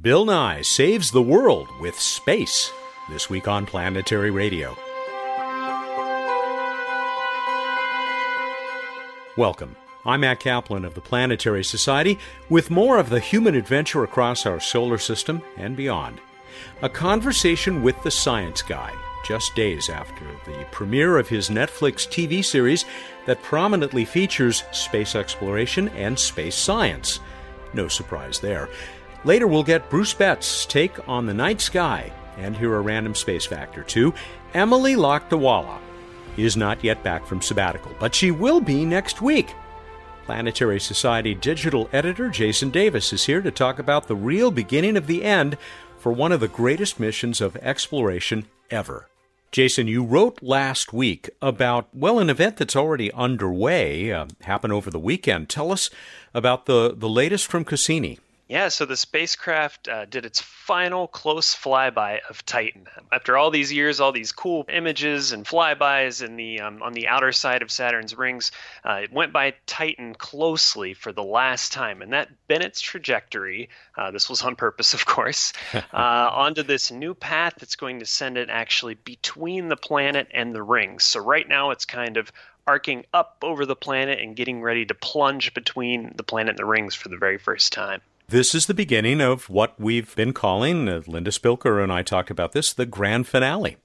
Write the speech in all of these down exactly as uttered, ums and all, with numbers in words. Bill Nye saves the world with space, this week on Planetary Radio. Welcome. I'm Matt Kaplan of the Planetary Society with more of the human adventure across our solar system and beyond. A conversation with the science guy, just days after the premiere of his Netflix T V series that prominently features space exploration and space science. No surprise there. Later, we'll get Bruce Betts' take on the night sky and hear a random space fact or two. Emily Lakdawalla is not yet back from sabbatical, but she will be next week. Planetary Society digital editor Jason Davis is here to talk about the real beginning of the end for one of the greatest missions of exploration ever. Jason, you wrote last week about, well, an event that's already underway, uh, happened over the weekend. Tell us about the, the latest from Cassini. Yeah, so the spacecraft uh, did its final close flyby of Titan. After all these years, all these cool images and flybys in the um, on the outer side of Saturn's rings, uh, it went by Titan closely for the last time. And that bent its trajectory, uh, this was on purpose, of course, uh, onto this new path that's going to send it actually between the planet and the rings. So right now it's kind of arcing up over the planet and getting ready to plunge between the planet and the rings for the very first time. This is the beginning of what we've been calling, uh, Linda Spilker and I talked about this, the grand finale.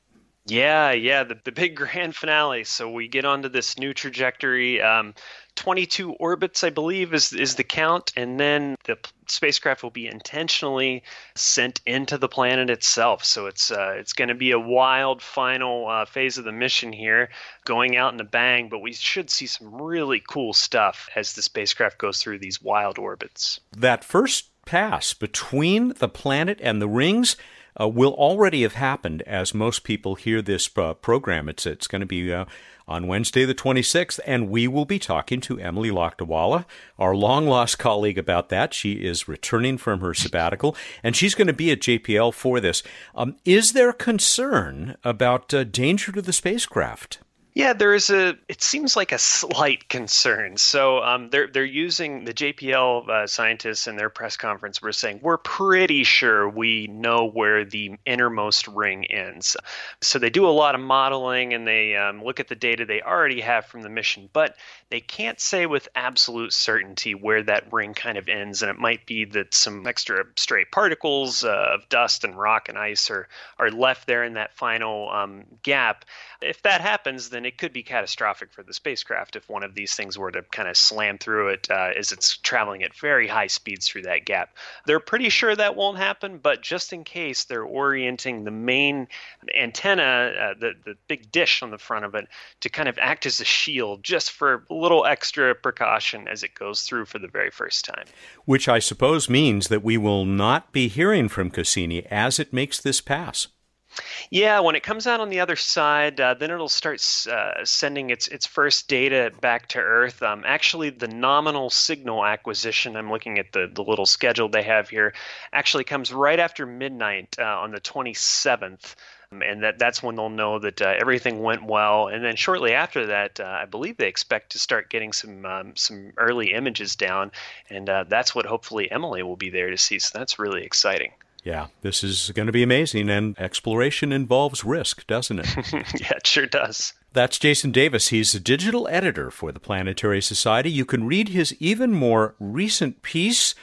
Yeah, yeah, the, the big grand finale. So we get onto this new trajectory. Um, twenty-two orbits, I believe, is is the count. And then the p- spacecraft will be intentionally sent into the planet itself. So it's uh, it's going to be a wild final uh, phase of the mission here, going out in a bang. But we should see some really cool stuff as the spacecraft goes through these wild orbits. That first pass between the planet and the rings Uh, will already have happened as most people hear this uh, program. It's it's going to be uh, on Wednesday the twenty-sixth, and we will be talking to Emily Lakdawalla, our long-lost colleague, about that. She is returning from her sabbatical, and she's going to be at J P L for this. Um, is there concern about uh, danger to the spacecraft? Yeah, there is a, it seems like a slight concern. So um, they're they're using, the J P L uh, scientists in their press conference were saying, we're pretty sure we know where the innermost ring ends. So they do a lot of modeling and they um, look at the data they already have from the mission, but they can't say with absolute certainty where that ring kind of ends. And it might be that some extra stray particles uh, of dust and rock and ice are, are left there in that final um, gap. If that happens, then it could be catastrophic for the spacecraft if one of these things were to kind of slam through it uh, as it's traveling at very high speeds through that gap. They're pretty sure that won't happen, but just in case, they're orienting the main antenna, uh, the, the big dish on the front of it, to kind of act as a shield just for a little extra precaution as it goes through for the very first time. Which I suppose means that we will not be hearing from Cassini as it makes this pass. Yeah, when it comes out on the other side, uh, then it'll start uh, sending its its first data back to Earth. Um, actually, the nominal signal acquisition, I'm looking at the, the little schedule they have here, actually comes right after midnight uh, on the twenty-seventh. And that, that's when they'll know that uh, everything went well. And then shortly after that, uh, I believe they expect to start getting some um, some early images down. And uh, that's what hopefully Emily will be there to see. So that's really exciting. Yeah, this is going to be amazing, and exploration involves risk, doesn't it? Yeah, it sure does. That's Jason Davis. He's a digital editor for the Planetary Society. You can read his even more recent piece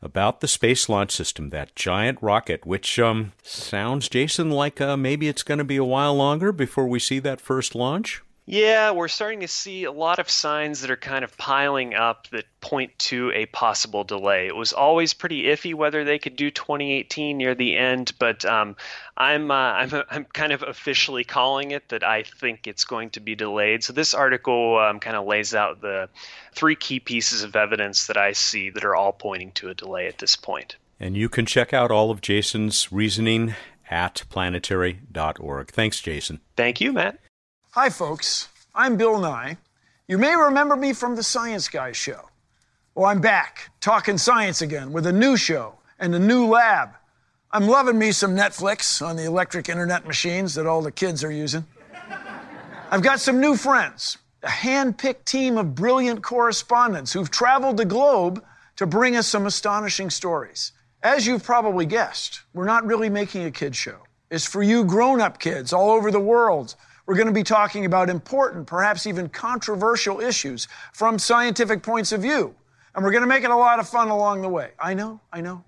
about the Space Launch System, that giant rocket, which um, sounds, Jason, like uh, maybe it's going to be a while longer before we see that first launch. Yeah, we're starting to see a lot of signs that are kind of piling up that point to a possible delay. It was always pretty iffy whether they could do twenty eighteen near the end, but um, I'm uh, I'm I'm kind of officially calling it that I think it's going to be delayed. So this article um, kind of lays out the three key pieces of evidence that I see that are all pointing to a delay at this point. And you can check out all of Jason's reasoning at planetary dot org. Thanks, Jason. Thank you, Matt. Hi, folks. I'm Bill Nye. You may remember me from the Science Guy show. Well, I'm back, talking science again with a new show and a new lab. I'm loving me some Netflix on the electric internet machines that all the kids are using. I've got some new friends, a hand-picked team of brilliant correspondents who've traveled the globe to bring us some astonishing stories. As you've probably guessed, we're not really making a kid's show. It's for you grown-up kids all over the world. We're going to be talking about important, perhaps even controversial issues from scientific points of view. And we're going to make it a lot of fun along the way. I know, I know.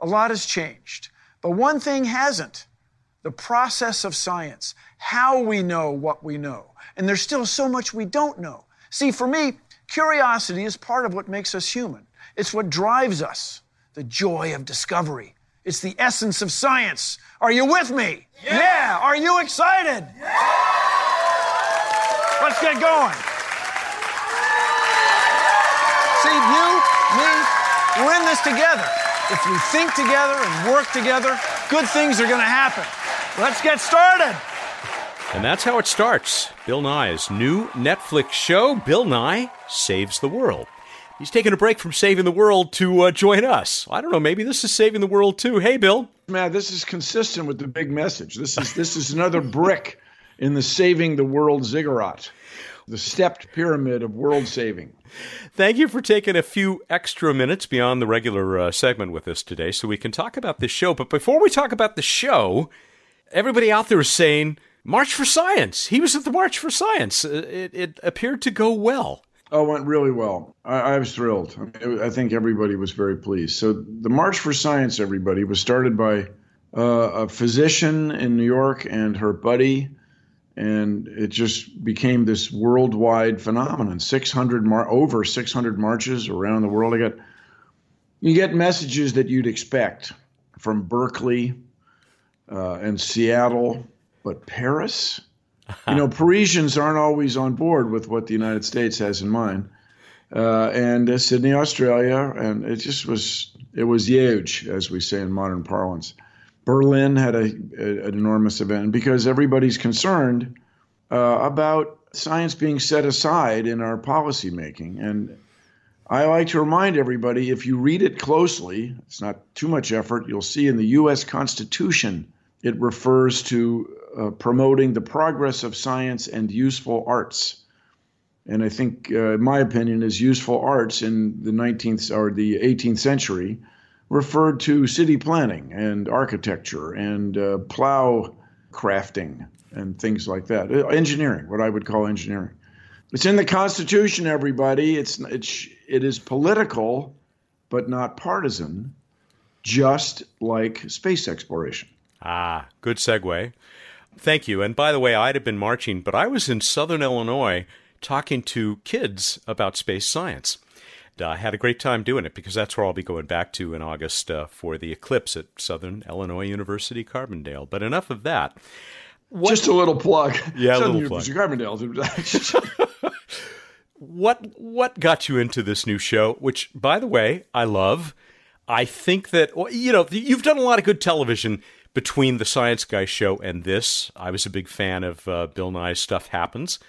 A lot has changed. But one thing hasn't. The process of science. How we know what we know. And there's still so much we don't know. See, for me, curiosity is part of what makes us human. It's what drives us. The joy of discovery. It's the essence of science. Are you with me? Yeah. Yeah. Are you excited? Yeah. Let's get going. See, you, me, we're in this together. If we think together and work together, good things are going to happen. Let's get started. And that's how it starts. Bill Nye's new Netflix show, Bill Nye Saves the World. He's taking a break from saving the world to uh, join us. I don't know, maybe this is saving the world too. Hey, Bill. Man, this is consistent with the big message. This is this is another brick in the saving the world ziggurat, the stepped pyramid of world saving. Thank you for taking a few extra minutes beyond the regular uh, segment with us today so we can talk about this show. But before we talk about the show, everybody out there is saying, March for Science. He was at the March for Science. It, it appeared to go well. Oh, it went really well. I, I was thrilled. I, mean, I think everybody was very pleased. So the March for Science, everybody, was started by uh, a physician in New York and her buddy. And it just became this worldwide phenomenon. six hundred mar- over six hundred marches around the world. I got, you get messages that you'd expect from Berkeley uh, and Seattle, but Paris? You know, Parisians aren't always on board with what the United States has in mind. Uh, and uh, Sydney, Australia, and it just was, it was huge, as we say in modern parlance. Berlin had a, a, an enormous event because everybody's concerned uh, about science being set aside in our policy making. And I like to remind everybody, if you read it closely, it's not too much effort, you'll see in the U S Constitution, it refers to uh, promoting the progress of science and useful arts. And I think, uh, in my opinion, is useful arts in the nineteenth or the eighteenth century referred to city planning and architecture and uh, plow crafting and things like that. Engineering, what I would call engineering. It's in the Constitution, everybody. It's, it's, it is political, but not partisan, just like space exploration. Ah, good segue. Thank you. And by the way, I'd have been marching, but I was in Southern Illinois talking to kids about space science. I uh, had a great time doing it because that's where I'll be going back to in August uh, for the eclipse at Southern Illinois University Carbondale. But enough of that. What, just a little plug. Yeah, Southern a little plug. Carbondale. what, what got you into this new show, which, by the way, I love. I think that, you know, you've done a lot of good television between the Science Guy show and this. I was a big fan of uh, Bill Nye's Stuff Happens.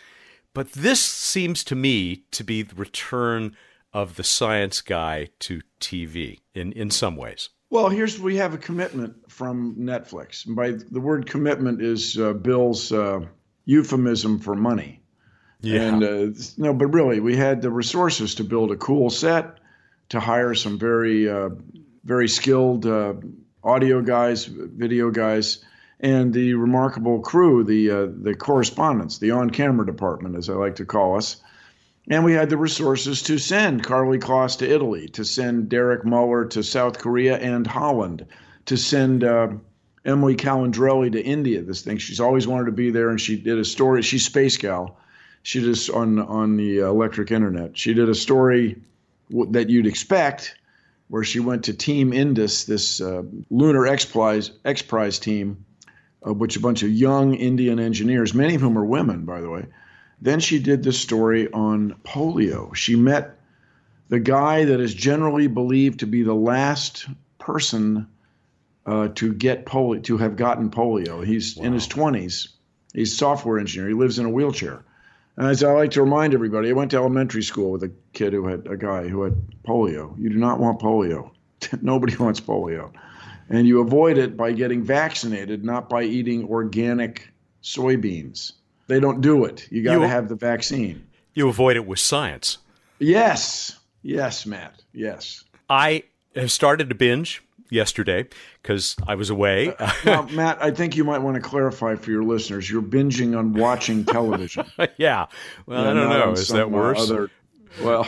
But this seems to me to be the return of the Science Guy to T V in, in some ways? Well, here's, we have a commitment from Netflix. And by the word commitment is uh, Bill's uh, euphemism for money. Yeah. And uh, no, but really, we had the resources to build a cool set, to hire some very, uh, very skilled uh, audio guys, video guys, and the remarkable crew, the uh, the correspondents, the on-camera department, as I like to call us. And we had the resources to send Karlie Kloss to Italy, to send Derek Mueller to South Korea and Holland, to send uh, Emily Calandrelli to India. This thing, she's always wanted to be there, and she did a story. She's Space Gal. She did this on on the electric internet. She did a story w- that you'd expect, where she went to Team Indus, this uh, lunar X Prize X Prize team, uh, which a bunch of young Indian engineers, many of whom are women, by the way. Then she did this story on polio. She met the guy that is generally believed to be the last person uh, to get polio, to have gotten polio. He's wow. in his twenties. He's a software engineer. He lives in a wheelchair. And as I like to remind everybody, I went to elementary school with a kid who had a guy who had polio. You do not want polio. Nobody wants polio. And you avoid it by getting vaccinated, not by eating organic soybeans. They don't do it. You got to have the vaccine. You avoid it with science. Yes. Yes, Matt. Yes. I have started to binge. yesterday because I was away. Now, Matt, I think you might want to clarify for your listeners, you're binging on watching television. Yeah. Well, yeah, I don't know. Is that worse? Other, well,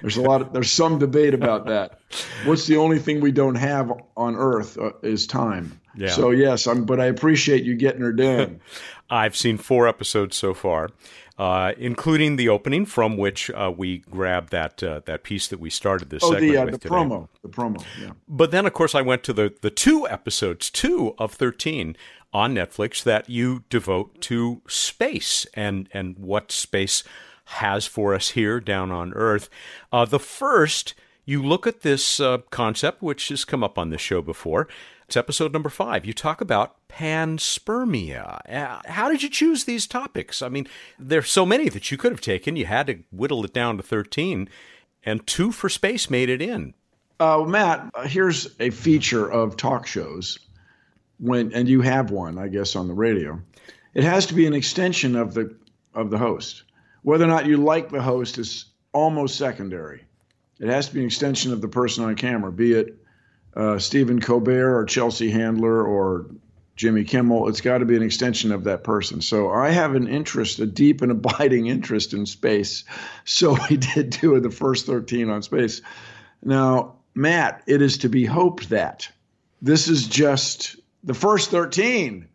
there's a lot of, there's some debate about that. What's the only thing we don't have on Earth uh, is time. Yeah. So yes, I'm, but I appreciate you getting her done. I've seen four episodes so far, uh, including the opening from which uh, we grabbed that uh, that piece that we started this oh, segment the, uh, with the today. promo, the promo. Yeah. But then, of course, I went to the the two episodes, two of thirteen on Netflix that you devote to space and and what space has for us here down on Earth. Uh, the first, you look at this uh, concept which has come up on this show before. It's episode number five. You talk about panspermia. How did you choose these topics? I mean, there's so many that you could have taken. You had to whittle it down to thirteen, and two for space made it in. Uh, Matt, here's a feature of talk shows, when and you have one, I guess, on the radio. It has to be an extension of the of the host. Whether or not you like the host is almost secondary. It has to be an extension of the person on camera, be it Uh, Stephen Colbert or Chelsea Handler or Jimmy Kimmel. It's got to be an extension of that person. So I have an interest, a deep and abiding interest in space. So we did two of the first thirteen on space. Now, Matt, it is to be hoped that this is just the first thirteen.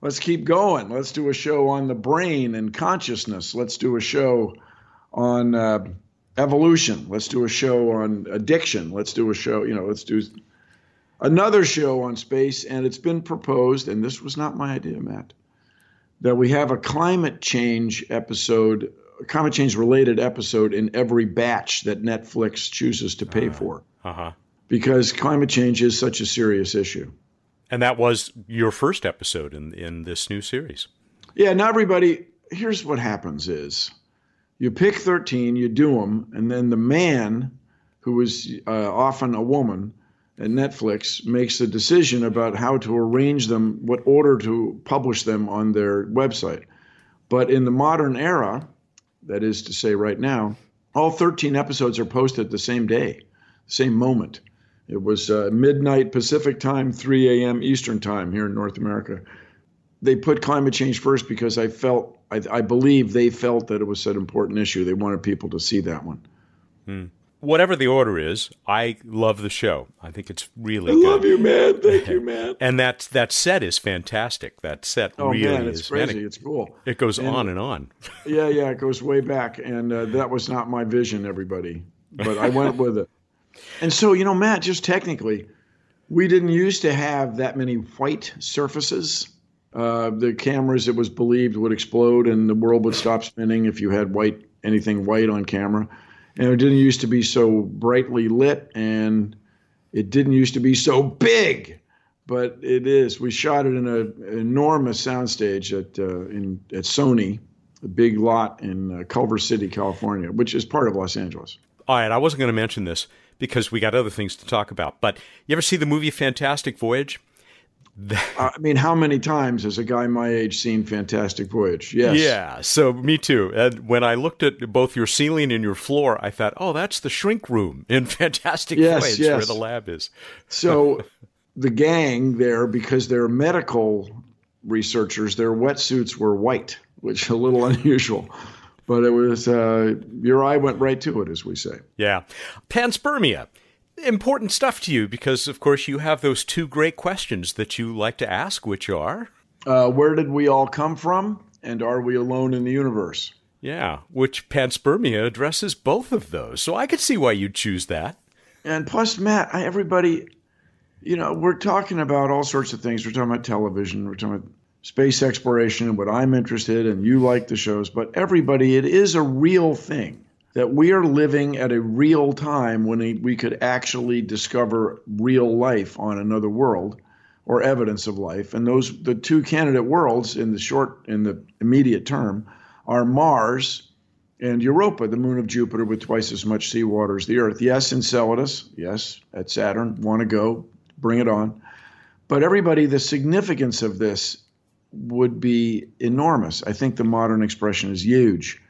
Let's keep going. Let's do a show on the brain and consciousness. Let's do a show on uh, evolution. Let's do a show on addiction. Let's do a show, you know, let's do another show on space, and it's been proposed, and this was not my idea, Matt, that we have a climate change episode, a climate change related episode in every batch that Netflix chooses to pay uh, for. Uh-huh. Because climate change is such a serious issue. And that was your first episode in, in this new series. Yeah, now everybody, here's what happens is you pick thirteen, you do them, and then the man, who is uh, often a woman, at Netflix makes a decision about how to arrange them, what order to publish them on their website. But in the modern era, that is to say right now, all thirteen episodes are posted the same day, same moment. It was uh, midnight Pacific time, three a.m. Eastern time here in North America. They put climate change first because I felt, I, I believe they felt that it was an important issue. They wanted people to see that one. Hmm. Whatever the order is, I love the show. I think it's really I good. I love you, man. Thank you, man. And that, that set is fantastic. That set oh, really man, it's is crazy. Manic. It's cool. It goes and, on and on. Yeah, yeah. It goes way back. And uh, that was not my vision, everybody. But I went with it. And so, you know, Matt, just technically, we didn't used to have that many white surfaces. Uh, the cameras, it was believed, would explode and the world would stop spinning if you had white anything white on camera. And it didn't used to be so brightly lit, and it didn't used to be so big, but it is. We shot it in a, an enormous soundstage at uh, in at Sony, a big lot in uh, Culver City, California, which is part of Los Angeles. All right, I wasn't going to mention this because we got other things to talk about, but you ever see the movie Fantastic Voyage? I mean, how many times has a guy my age seen Fantastic Voyage? Yes. Yeah, so me too. And when I looked at both your ceiling and your floor, I thought, oh, that's the shrink room in Fantastic yes, Voyage yes. where the lab is. So the gang there, because they're medical researchers, their wetsuits were white, which is a little unusual. But it was, uh, your eye went right to it, as we say. Yeah. Panspermia. Important stuff to you because, of course, you have those two great questions that you like to ask, which are? Uh, where did we all come from, and are we alone in the universe? Yeah, which panspermia addresses both of those. So I could see why you'd choose that. And plus, Matt, I, everybody, you know, we're talking about all sorts of things. We're talking about television. We're talking about space exploration and what I'm interested in, and you like the shows. But everybody, it is a real thing. That we are living at a real time when we could actually discover real life on another world or evidence of life. And those the two candidate worlds in the short, in the immediate term are Mars and Europa, the moon of Jupiter with twice as much seawater as the Earth. Yes, Enceladus. Yes, at Saturn. Want to go. Bring it on. But everybody, the significance of this would be enormous. I think the modern expression is huge.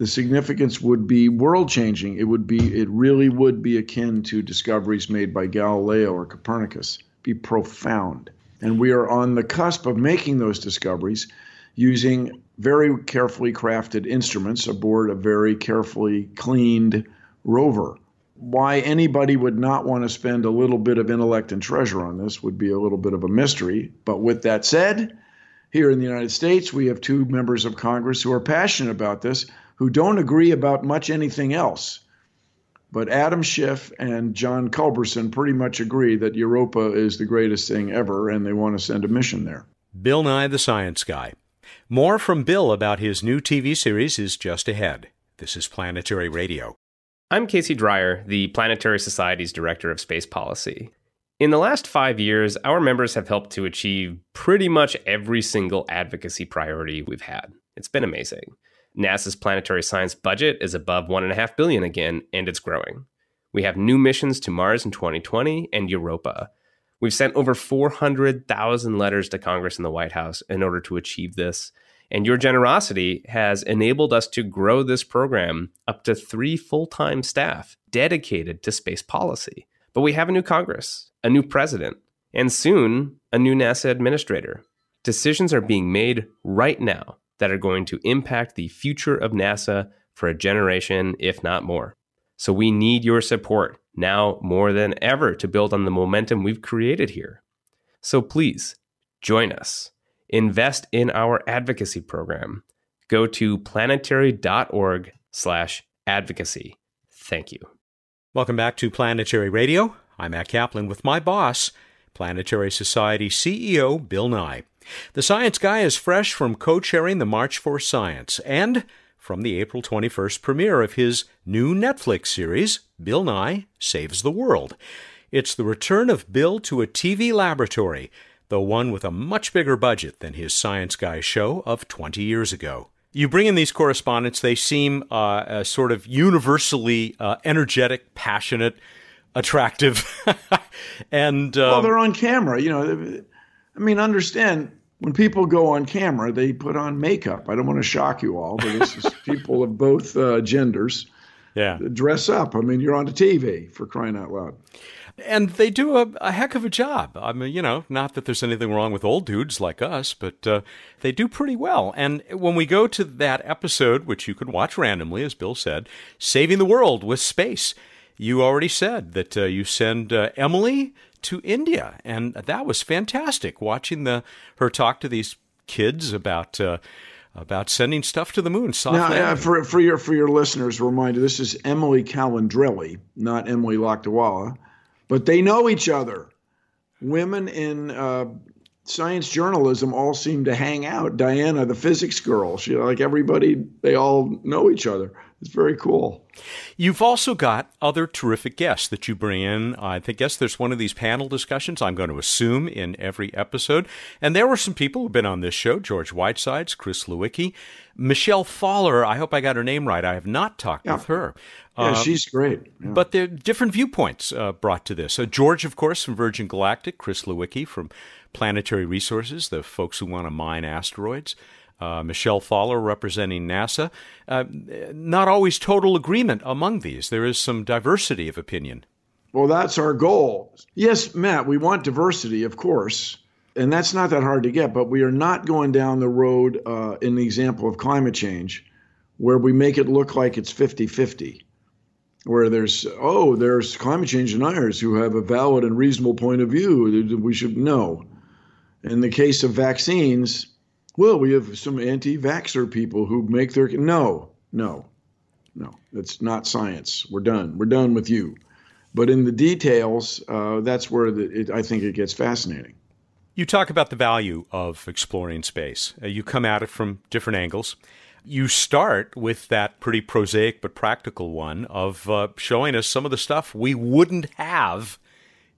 the significance would be world-changing. It would be, it really would be akin to discoveries made by Galileo or Copernicus. Be profound. And we are on the cusp of making those discoveries using very carefully crafted instruments aboard a very carefully cleaned rover. Why anybody would not want to spend a little bit of intellect and treasure on this would be a little bit of a mystery. But with that said, here in the United States, we have two members of Congress who are passionate about this, who don't agree about much anything else. But Adam Schiff and John Culberson pretty much agree that Europa is the greatest thing ever, and they want to send a mission there. Bill Nye, the Science Guy. More from Bill about his new T V series is just ahead. This is Planetary Radio. I'm Casey Dreyer, the Planetary Society's Director of Space Policy. In the last five years, our members have helped to achieve pretty much every single advocacy priority we've had. It's been amazing. NASA's planetary science budget is above one point five billion dollars again, and it's growing. We have new missions to Mars in twenty twenty and Europa. We've sent over four hundred thousand letters to Congress and the White House in order to achieve this. And your generosity has enabled us to grow this program up to three full-time staff dedicated to space policy. But we have a new Congress, a new president, and soon a new NASA administrator. Decisions are being made right now that are going to impact the future of NASA for a generation, if not more. So we need your support now more than ever to build on the momentum we've created here. So please join us. Invest in our advocacy program. Go to planetary.org slash advocacy. Thank you. Welcome back to Planetary Radio. I'm Matt Kaplan with my boss, Planetary Society C E O Bill Nye. The Science Guy is fresh from co-chairing the March for Science and from the April twenty-first premiere of his new Netflix series, Bill Nye Saves the World. It's the return of Bill to a T V laboratory, though one with a much bigger budget than his Science Guy show of twenty years ago. You bring in these correspondents, they seem uh, uh, sort of universally uh, energetic, passionate, attractive, and... Um, well, they're on camera, you know. I mean, understand, when people go on camera, they put on makeup. I don't want to shock you all, but this is people of both uh, genders. Yeah. Dress up. I mean, you're on the T V, for crying out loud. And they do a, a heck of a job. I mean, you know, not that there's anything wrong with old dudes like us, but uh, they do pretty well. And when we go to that episode, which you can watch randomly, as Bill said, Saving the World with Space, you already said that uh, you send uh, Emily to India. And that was fantastic, watching the her talk to these kids about... Uh, About sending stuff to the moon. Now, uh, for for your for your listeners, a reminder: this is Emily Calandrelli, not Emily Lakdawalla, but they know each other. Women in uh, science journalism all seem to hang out. Diana, the physics girl, she like everybody. They all know each other. It's very cool. You've also got other terrific guests that you bring in. I think, guess there's one of these panel discussions, I'm going to assume, in every episode. And there were some people who've been on this show, George Whitesides, Chris Lewicki, Michelle Fowler. I hope I got her name right. I have not talked yeah. with her. Yeah, uh, she's great. Yeah. But there are different viewpoints uh, brought to this. Uh, George, of course, from Virgin Galactic, Chris Lewicki from Planetary Resources, the folks who want to mine asteroids. Uh, Michelle Fowler representing NASA. Uh, not always total agreement among these. There is some diversity of opinion. Well, that's our goal. Yes, Matt, we want diversity, of course, and that's not that hard to get, but we are not going down the road uh, in the example of climate change where we make it look like it's fifty-fifty, where there's, oh, there's climate change deniers who have a valid and reasonable point of view. We should know. In the case of vaccines, well, we have some anti-vaxxer people who make their... No, no, no. That's not science. We're done. We're done with you. But in the details, uh, that's where the, it, I think it gets fascinating. You talk about the value of exploring space. Uh, you come at it from different angles. You start with that pretty prosaic but practical one of uh, showing us some of the stuff we wouldn't have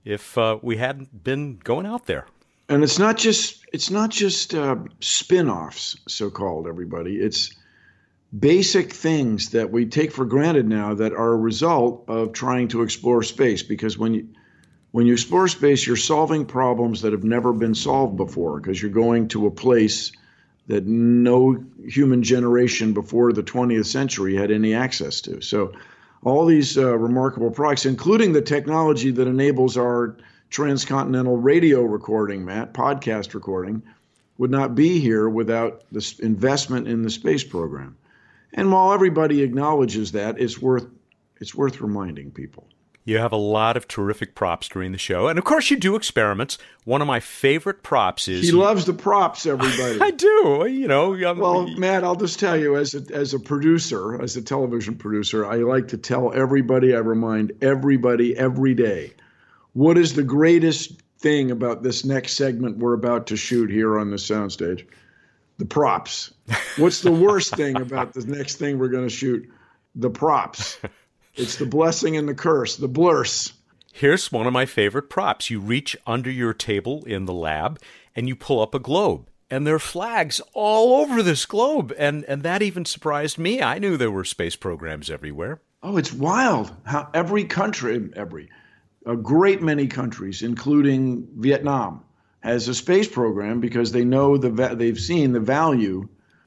if uh, we hadn't been going out there. And it's not just it's not just uh, spin-offs, so-called, everybody. It's basic things that we take for granted now that are a result of trying to explore space. Because when you, when you explore space, you're solving problems that have never been solved before, because you're going to a place that no human generation before the twentieth century had any access to. So all these uh, remarkable products, including the technology that enables our transcontinental radio recording, Matt, podcast recording, would not be here without this investment in the space program. And while everybody acknowledges that, it's worth it's worth reminding people. You have a lot of terrific props during the show. And, of course, you do experiments. One of my favorite props is... He loves the props, everybody. I do. You know... I'm... Well, Matt, I'll just tell you, as a, as a producer, as a television producer, I like to tell everybody, I remind everybody every day, what is the greatest thing about this next segment we're about to shoot here on the soundstage? The props. What's the worst thing about the next thing we're going to shoot? The props. It's the blessing and the curse, the blurs. Here's one of my favorite props. You reach under your table in the lab and you pull up a globe. And there are flags all over this globe. And, and that even surprised me. I knew there were space programs everywhere. Oh, it's wild. How every country, every, a great many countries, including Vietnam, has a space program because they know the va- they've seen the value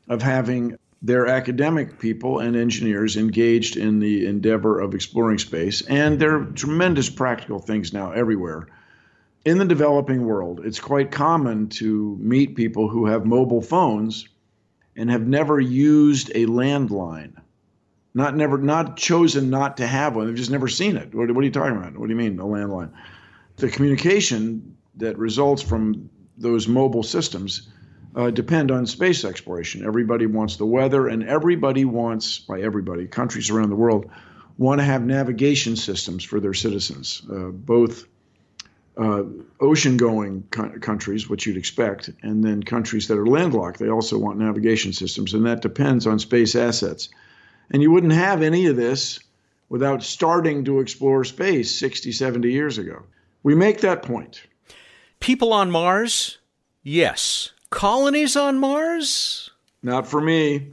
of having their academic people and engineers engaged in the endeavor of exploring space. And there are tremendous practical things now everywhere. In the developing world, it's quite common to meet people who have mobile phones and have never used a landline, not never, not chosen not to have one. They've just never seen it. What, what are you talking about? What do you mean, a landline? The communication that results from those mobile systems Uh, depend on space exploration. Everybody wants the weather, and everybody wants, by everybody, countries around the world, want to have navigation systems for their citizens, uh, both uh, ocean-going co- countries, which you'd expect, and then countries that are landlocked. They also want navigation systems, and that depends on space assets. And you wouldn't have any of this without starting to explore space sixty, seventy years ago. We make that point. People on Mars? Yes. Colonies on Mars? Not for me.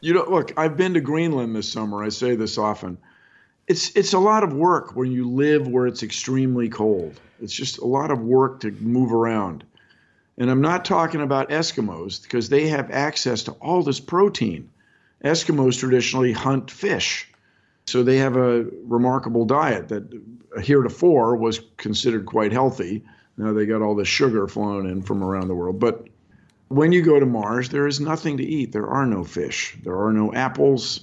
You know, look, I've been to Greenland this summer. I say this often. It's it's a lot of work when you live where it's extremely cold. It's just a lot of work to move around. And I'm not talking about Eskimos because they have access to all this protein. Eskimos traditionally hunt fish. So they have a remarkable diet that heretofore was considered quite healthy. Now they got all the sugar flown in from around the world. But when you go to Mars, there is nothing to eat. There are no fish. There are no apples.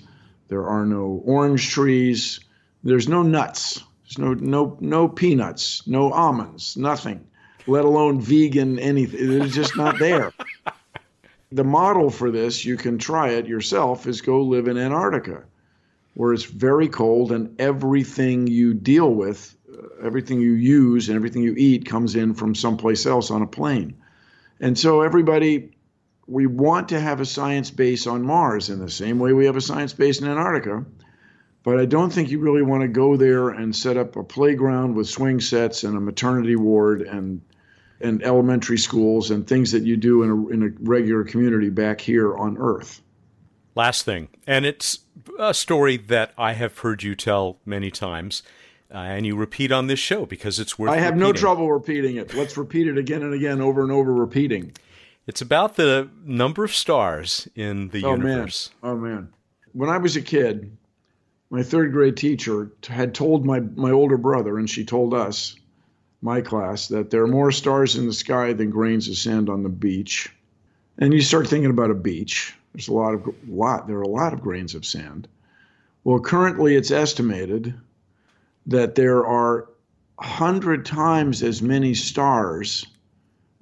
There are no orange trees. There's no nuts. There's no no no peanuts, no almonds, nothing, let alone vegan anything. It's just not there. The model for this, you can try it yourself, is go live in Antarctica, where it's very cold and everything you deal with, everything you use and everything you eat comes in from someplace else on a plane. And so everybody, we want to have a science base on Mars in the same way we have a science base in Antarctica. But I don't think you really want to go there and set up a playground with swing sets and a maternity ward and and elementary schools and things that you do in a, in a regular community back here on Earth. Last thing, and it's a story that I have heard you tell many times. Uh, and you repeat on this show because it's worth I have repeating. No trouble repeating it. Let's repeat it again and again, over and over, repeating. It's about the number of stars in the oh, universe. Man. Oh, man. When I was a kid, my third grade teacher had told my, my older brother, and she told us, my class, that there are more stars in the sky than grains of sand on the beach. And you start thinking about a beach. There's a lot of lot. There are a lot of grains of sand. Well, currently it's estimated that there are one hundred times as many stars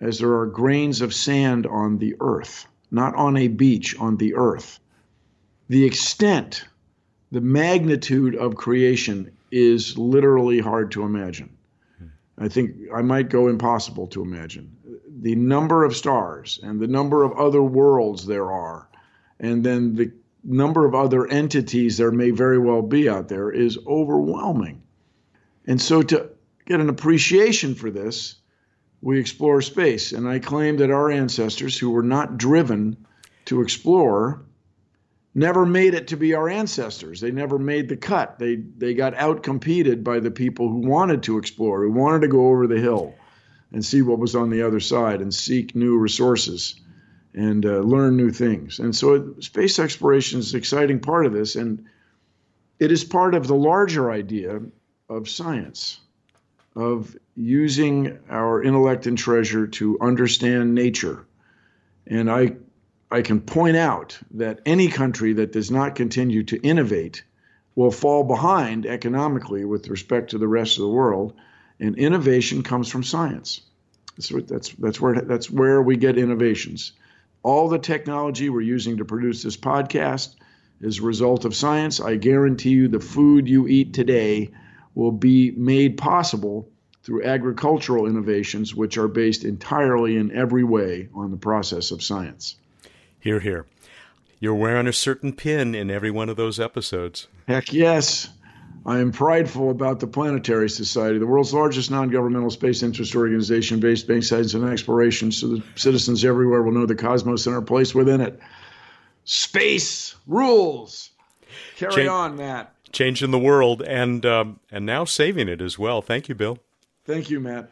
as there are grains of sand on the Earth, not on a beach, on the Earth. The extent, the magnitude of creation is literally hard to imagine. I think I might go impossible to imagine. The number of stars and the number of other worlds there are, and then the number of other entities there may very well be out there is overwhelming. And so to get an appreciation for this, we explore space. And I claim that our ancestors who were not driven to explore never made it to be our ancestors. They never made the cut. They they got outcompeted by the people who wanted to explore, who wanted to go over the hill and see what was on the other side and seek new resources. and uh, learn new things. And so it, space exploration is an exciting part of this, and it is part of the larger idea of science, of using our intellect and treasure to understand nature. And I, I can point out that any country that does not continue to innovate will fall behind economically with respect to the rest of the world. And innovation comes from science. That's where, that's, that's where, that's where we get innovations. All the technology we're using to produce this podcast is a result of science. I guarantee you the food you eat today will be made possible through agricultural innovations, which are based entirely in every way on the process of science. Hear, hear. You're wearing a certain pin in every one of those episodes. Heck yes. I am prideful about the Planetary Society, the world's largest non-governmental space interest organization based on science and exploration, so that citizens everywhere will know the cosmos and our place within it. Space rules. Carry Change, on, Matt. Changing the world and um, and now saving it as well. Thank you, Bill. Thank you, Matt.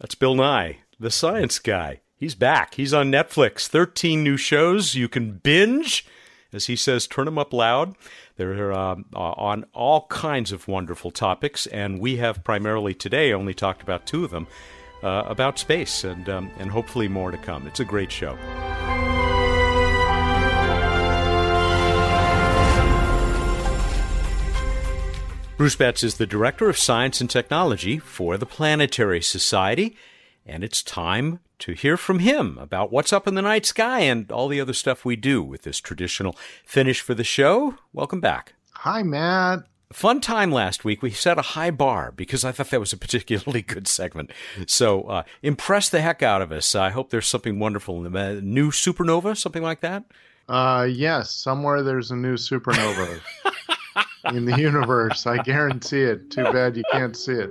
That's Bill Nye, the science guy. He's back. He's on Netflix. thirteen new shows you can binge. As he says, turn them up loud. They're uh, on all kinds of wonderful topics, and we have primarily today only talked about two of them, uh, about space, and um, and hopefully more to come. It's a great show. Bruce Betts is the Director of Science and Technology for the Planetary Society, and it's time to hear from him about what's up in the night sky and all the other stuff we do with this traditional finish for the show. Welcome back. Hi, Matt. Fun time last week. We set a high bar because I thought that was a particularly good segment. So uh, impress the heck out of us. I hope there's something wonderful in the new supernova, something like that. Uh, yes, somewhere there's a new supernova in the universe. I guarantee it. Too bad you can't see it.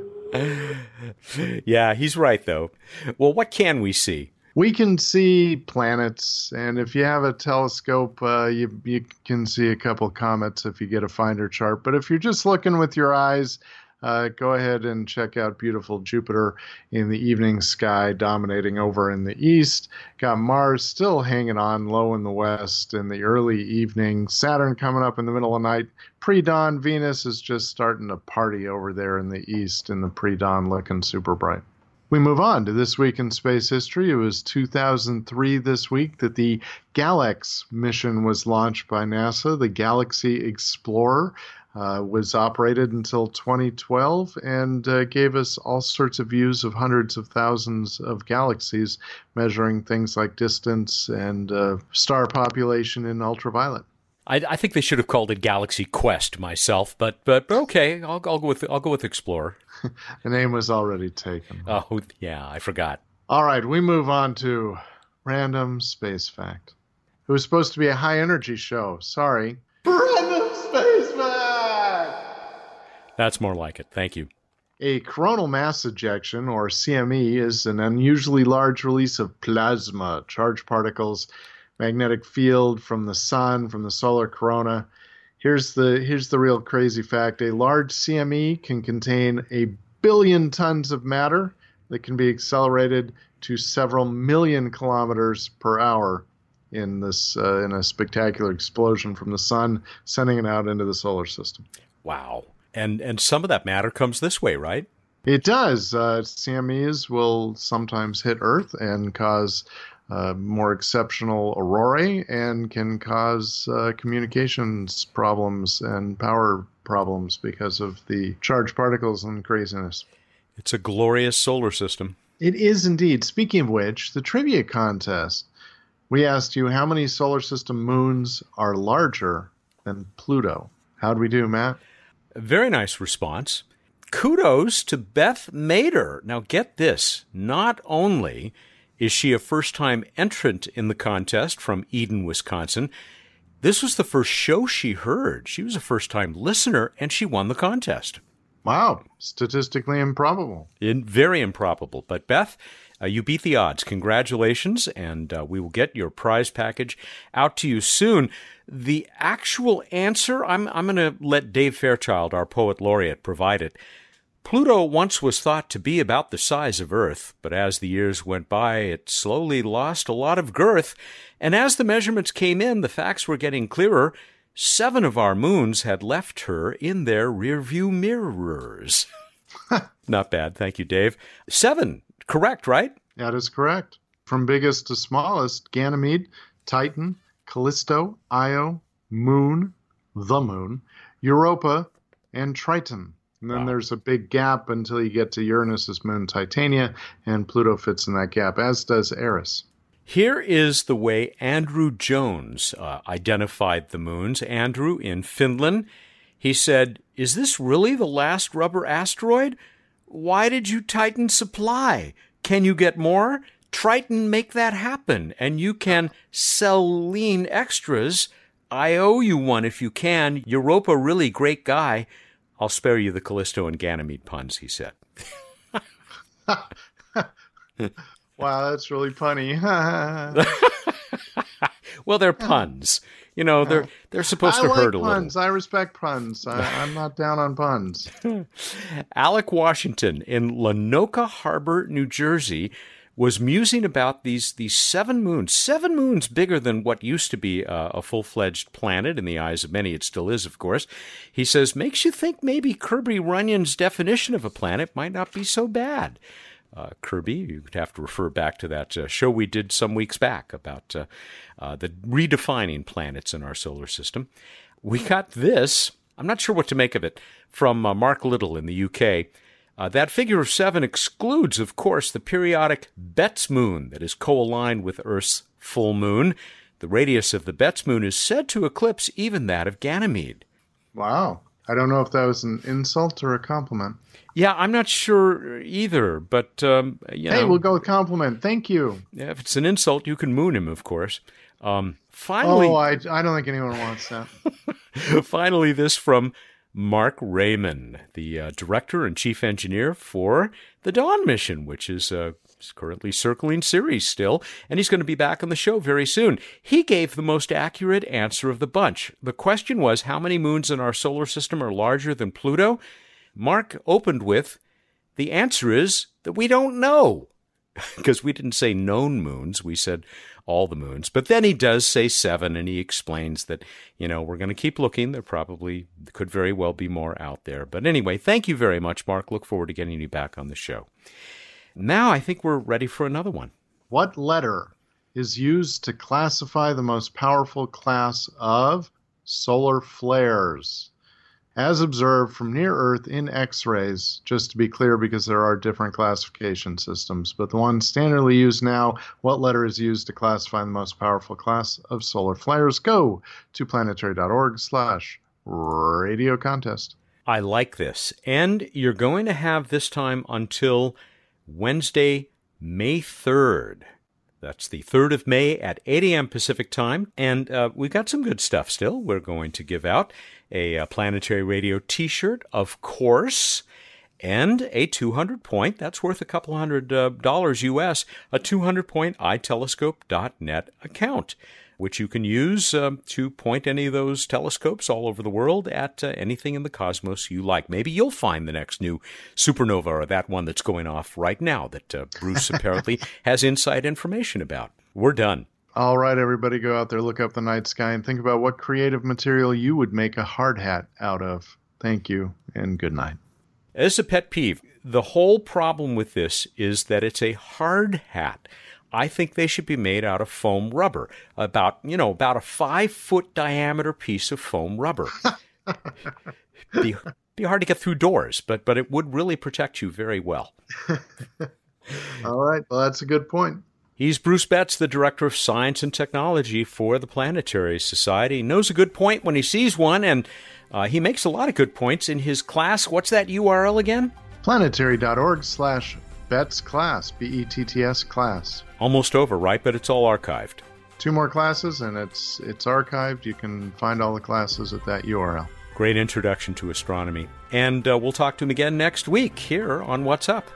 Yeah, he's right, though. Well, what can we see? We can see planets, and if you have a telescope, uh, you, you can see a couple comets if you get a finder chart. But if you're just looking with your eyes, uh, go ahead and check out beautiful Jupiter in the evening sky, dominating over in the east. Got Mars still hanging on low in the west in the early evening. Saturn coming up in the middle of the night. Pre-dawn, Venus is just starting to party over there in the east in the pre-dawn, looking super bright. We move on to This Week in Space History. It was two thousand three this week that the Galax mission was launched by NASA. The Galaxy Explorer uh, was operated until twenty twelve and uh, gave us all sorts of views of hundreds of thousands of galaxies, measuring things like distance and uh, star population in ultraviolet. I, I think they should have called it Galaxy Quest myself, but but okay, I'll, I'll go with I'll go with Explorer. The name was already taken. Oh yeah, I forgot. All right, we move on to Random Space Fact. It was supposed to be a high energy show. Sorry. Random Space Fact. That's more like it. Thank you. A coronal mass ejection, or C M E, is an unusually large release of plasma, charged particles, magnetic field from the sun, from the solar corona. Here's the here's the real crazy fact. A large C M E can contain a billion tons of matter that can be accelerated to several million kilometers per hour in this uh, in a spectacular explosion from the sun, sending it out into the solar system. Wow. And and some of that matter comes this way, right? It does. Uh, C M Es will sometimes hit Earth and cause Uh, more exceptional aurorae and can cause uh, communications problems and power problems because of the charged particles and craziness. It's a glorious solar system. It is indeed. Speaking of which, the trivia contest. We asked you how many solar system moons are larger than Pluto. How'd we do, Matt? A very nice response. Kudos to Beth Mader. Now get this. Not only is she a first-time entrant in the contest from Eden, Wisconsin, this was the first show she heard. She was a first-time listener, and she won the contest. Wow. Statistically improbable. In, very improbable. But, Beth, uh, you beat the odds. Congratulations, and uh, we will get your prize package out to you soon. The actual answer, I'm, I'm going to let Dave Fairchild, our poet laureate, provide it. Pluto once was thought to be about the size of Earth, but as the years went by, it slowly lost a lot of girth, and as the measurements came in, the facts were getting clearer. Seven of our moons had left her in their rearview mirrors. Not bad. Thank you, Dave. Seven. Correct, right? That is correct. From biggest to smallest, Ganymede, Titan, Callisto, Io, Moon, the Moon, Europa, and Triton. And then wow. There's a big gap until you get to Uranus's moon Titania, and Pluto fits in that gap, as does Eris. Here is the way Andrew Jones uh, identified the moons. Andrew in Finland, he said, "Is this really the last rubber asteroid? Why did you Titan supply? Can you get more? Triton, make that happen, and you can sell lean extras. I owe you one if you can. Europa, really great guy. I'll spare you the Callisto and Ganymede puns," he said. Wow, that's really punny. Well, they're puns. You know, they're they're supposed I to like hurt a puns. little. I respect puns. I, I'm not down on puns. Alec Washington in Lanoka Harbor, New Jersey, was musing about these these seven moons, seven moons bigger than what used to be a, a full-fledged planet in the eyes of many. It still is, of course. He says, makes you think maybe Kirby Runyon's definition of a planet might not be so bad. Uh, Kirby, you would have to refer back to that uh, show we did some weeks back about uh, uh, the redefining planets in our solar system. We got this. I'm not sure what to make of it. From uh, Mark Little in the U K. Uh, that figure of seven excludes, of course, the periodic Betts moon that is co-aligned with Earth's full moon. The radius of the Betts moon is said to eclipse even that of Ganymede. Wow. I don't know if that was an insult or a compliment. Yeah, I'm not sure either, but, um, you know. Hey, we'll go with compliment. Thank you. Yeah, if it's an insult, you can moon him, of course. Um, finally. Oh, I, I don't think anyone wants that. Finally, this from Mark Raymond, the uh, director and chief engineer for the Dawn mission, which is uh, currently circling Ceres still, and he's going to be back on the show very soon. He gave the most accurate answer of the bunch. The question was, how many moons in our solar system are larger than Pluto? Mark opened with, the answer is that we don't know, because we didn't say known moons. We said all the moons. But then he does say seven, and he explains that, you know, we're going to keep looking. There probably could very well be more out there. But anyway, thank you very much, Mark. Look forward to getting you back on the show. Now I think we're ready for another one. What letter is used to classify the most powerful class of solar flares, as observed from near Earth in X-rays, just to be clear, because there are different classification systems. But the one standardly used now, what letter is used to classify the most powerful class of solar flares? Go to planetary.org slash radio contest. I like this. And you're going to have this time until Wednesday, May third. That's the third of May at eight a.m. Pacific time. And uh, we've got some good stuff still. We're going to give out a, a Planetary Radio t-shirt, of course, and a two hundred point. That's worth a couple hundred uh, dollars U S, a two hundred point i telescope dot net account, which you can use um, to point any of those telescopes all over the world at uh, anything in the cosmos you like. Maybe you'll find the next new supernova or that one that's going off right now that uh, Bruce apparently has inside information about. We're done. All right, everybody, go out there, look up the night sky, and think about what creative material you would make a hard hat out of. Thank you, and good night. As a pet peeve, the whole problem with this is that it's a hard hat. I think they should be made out of foam rubber, about, you know, about a five-foot diameter piece of foam rubber. be, be hard to get through doors, but, but it would really protect you very well. All right. Well, that's a good point. He's Bruce Betts, the Director of Science and Technology for the Planetary Society. He knows a good point when he sees one, and uh, he makes a lot of good points in his class. What's that U R L again? Planetary.org slash Betts class, B E T T S class. Almost over, right? But it's all archived. Two more classes, and it's it's archived. You can find all the classes at that U R L. Great introduction to astronomy. And uh, we'll talk to him again next week here on What's Up.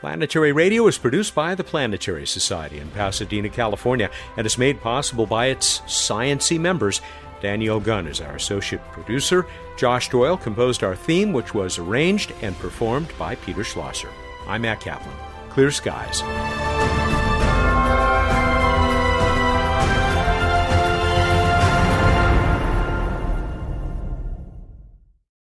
Planetary Radio is produced by the Planetary Society in Pasadena, California, and is made possible by its science-y members. Danielle Gunn is our associate producer. Josh Doyle composed our theme, which was arranged and performed by Peter Schlosser. I'm Matt Kaplan. Clear skies.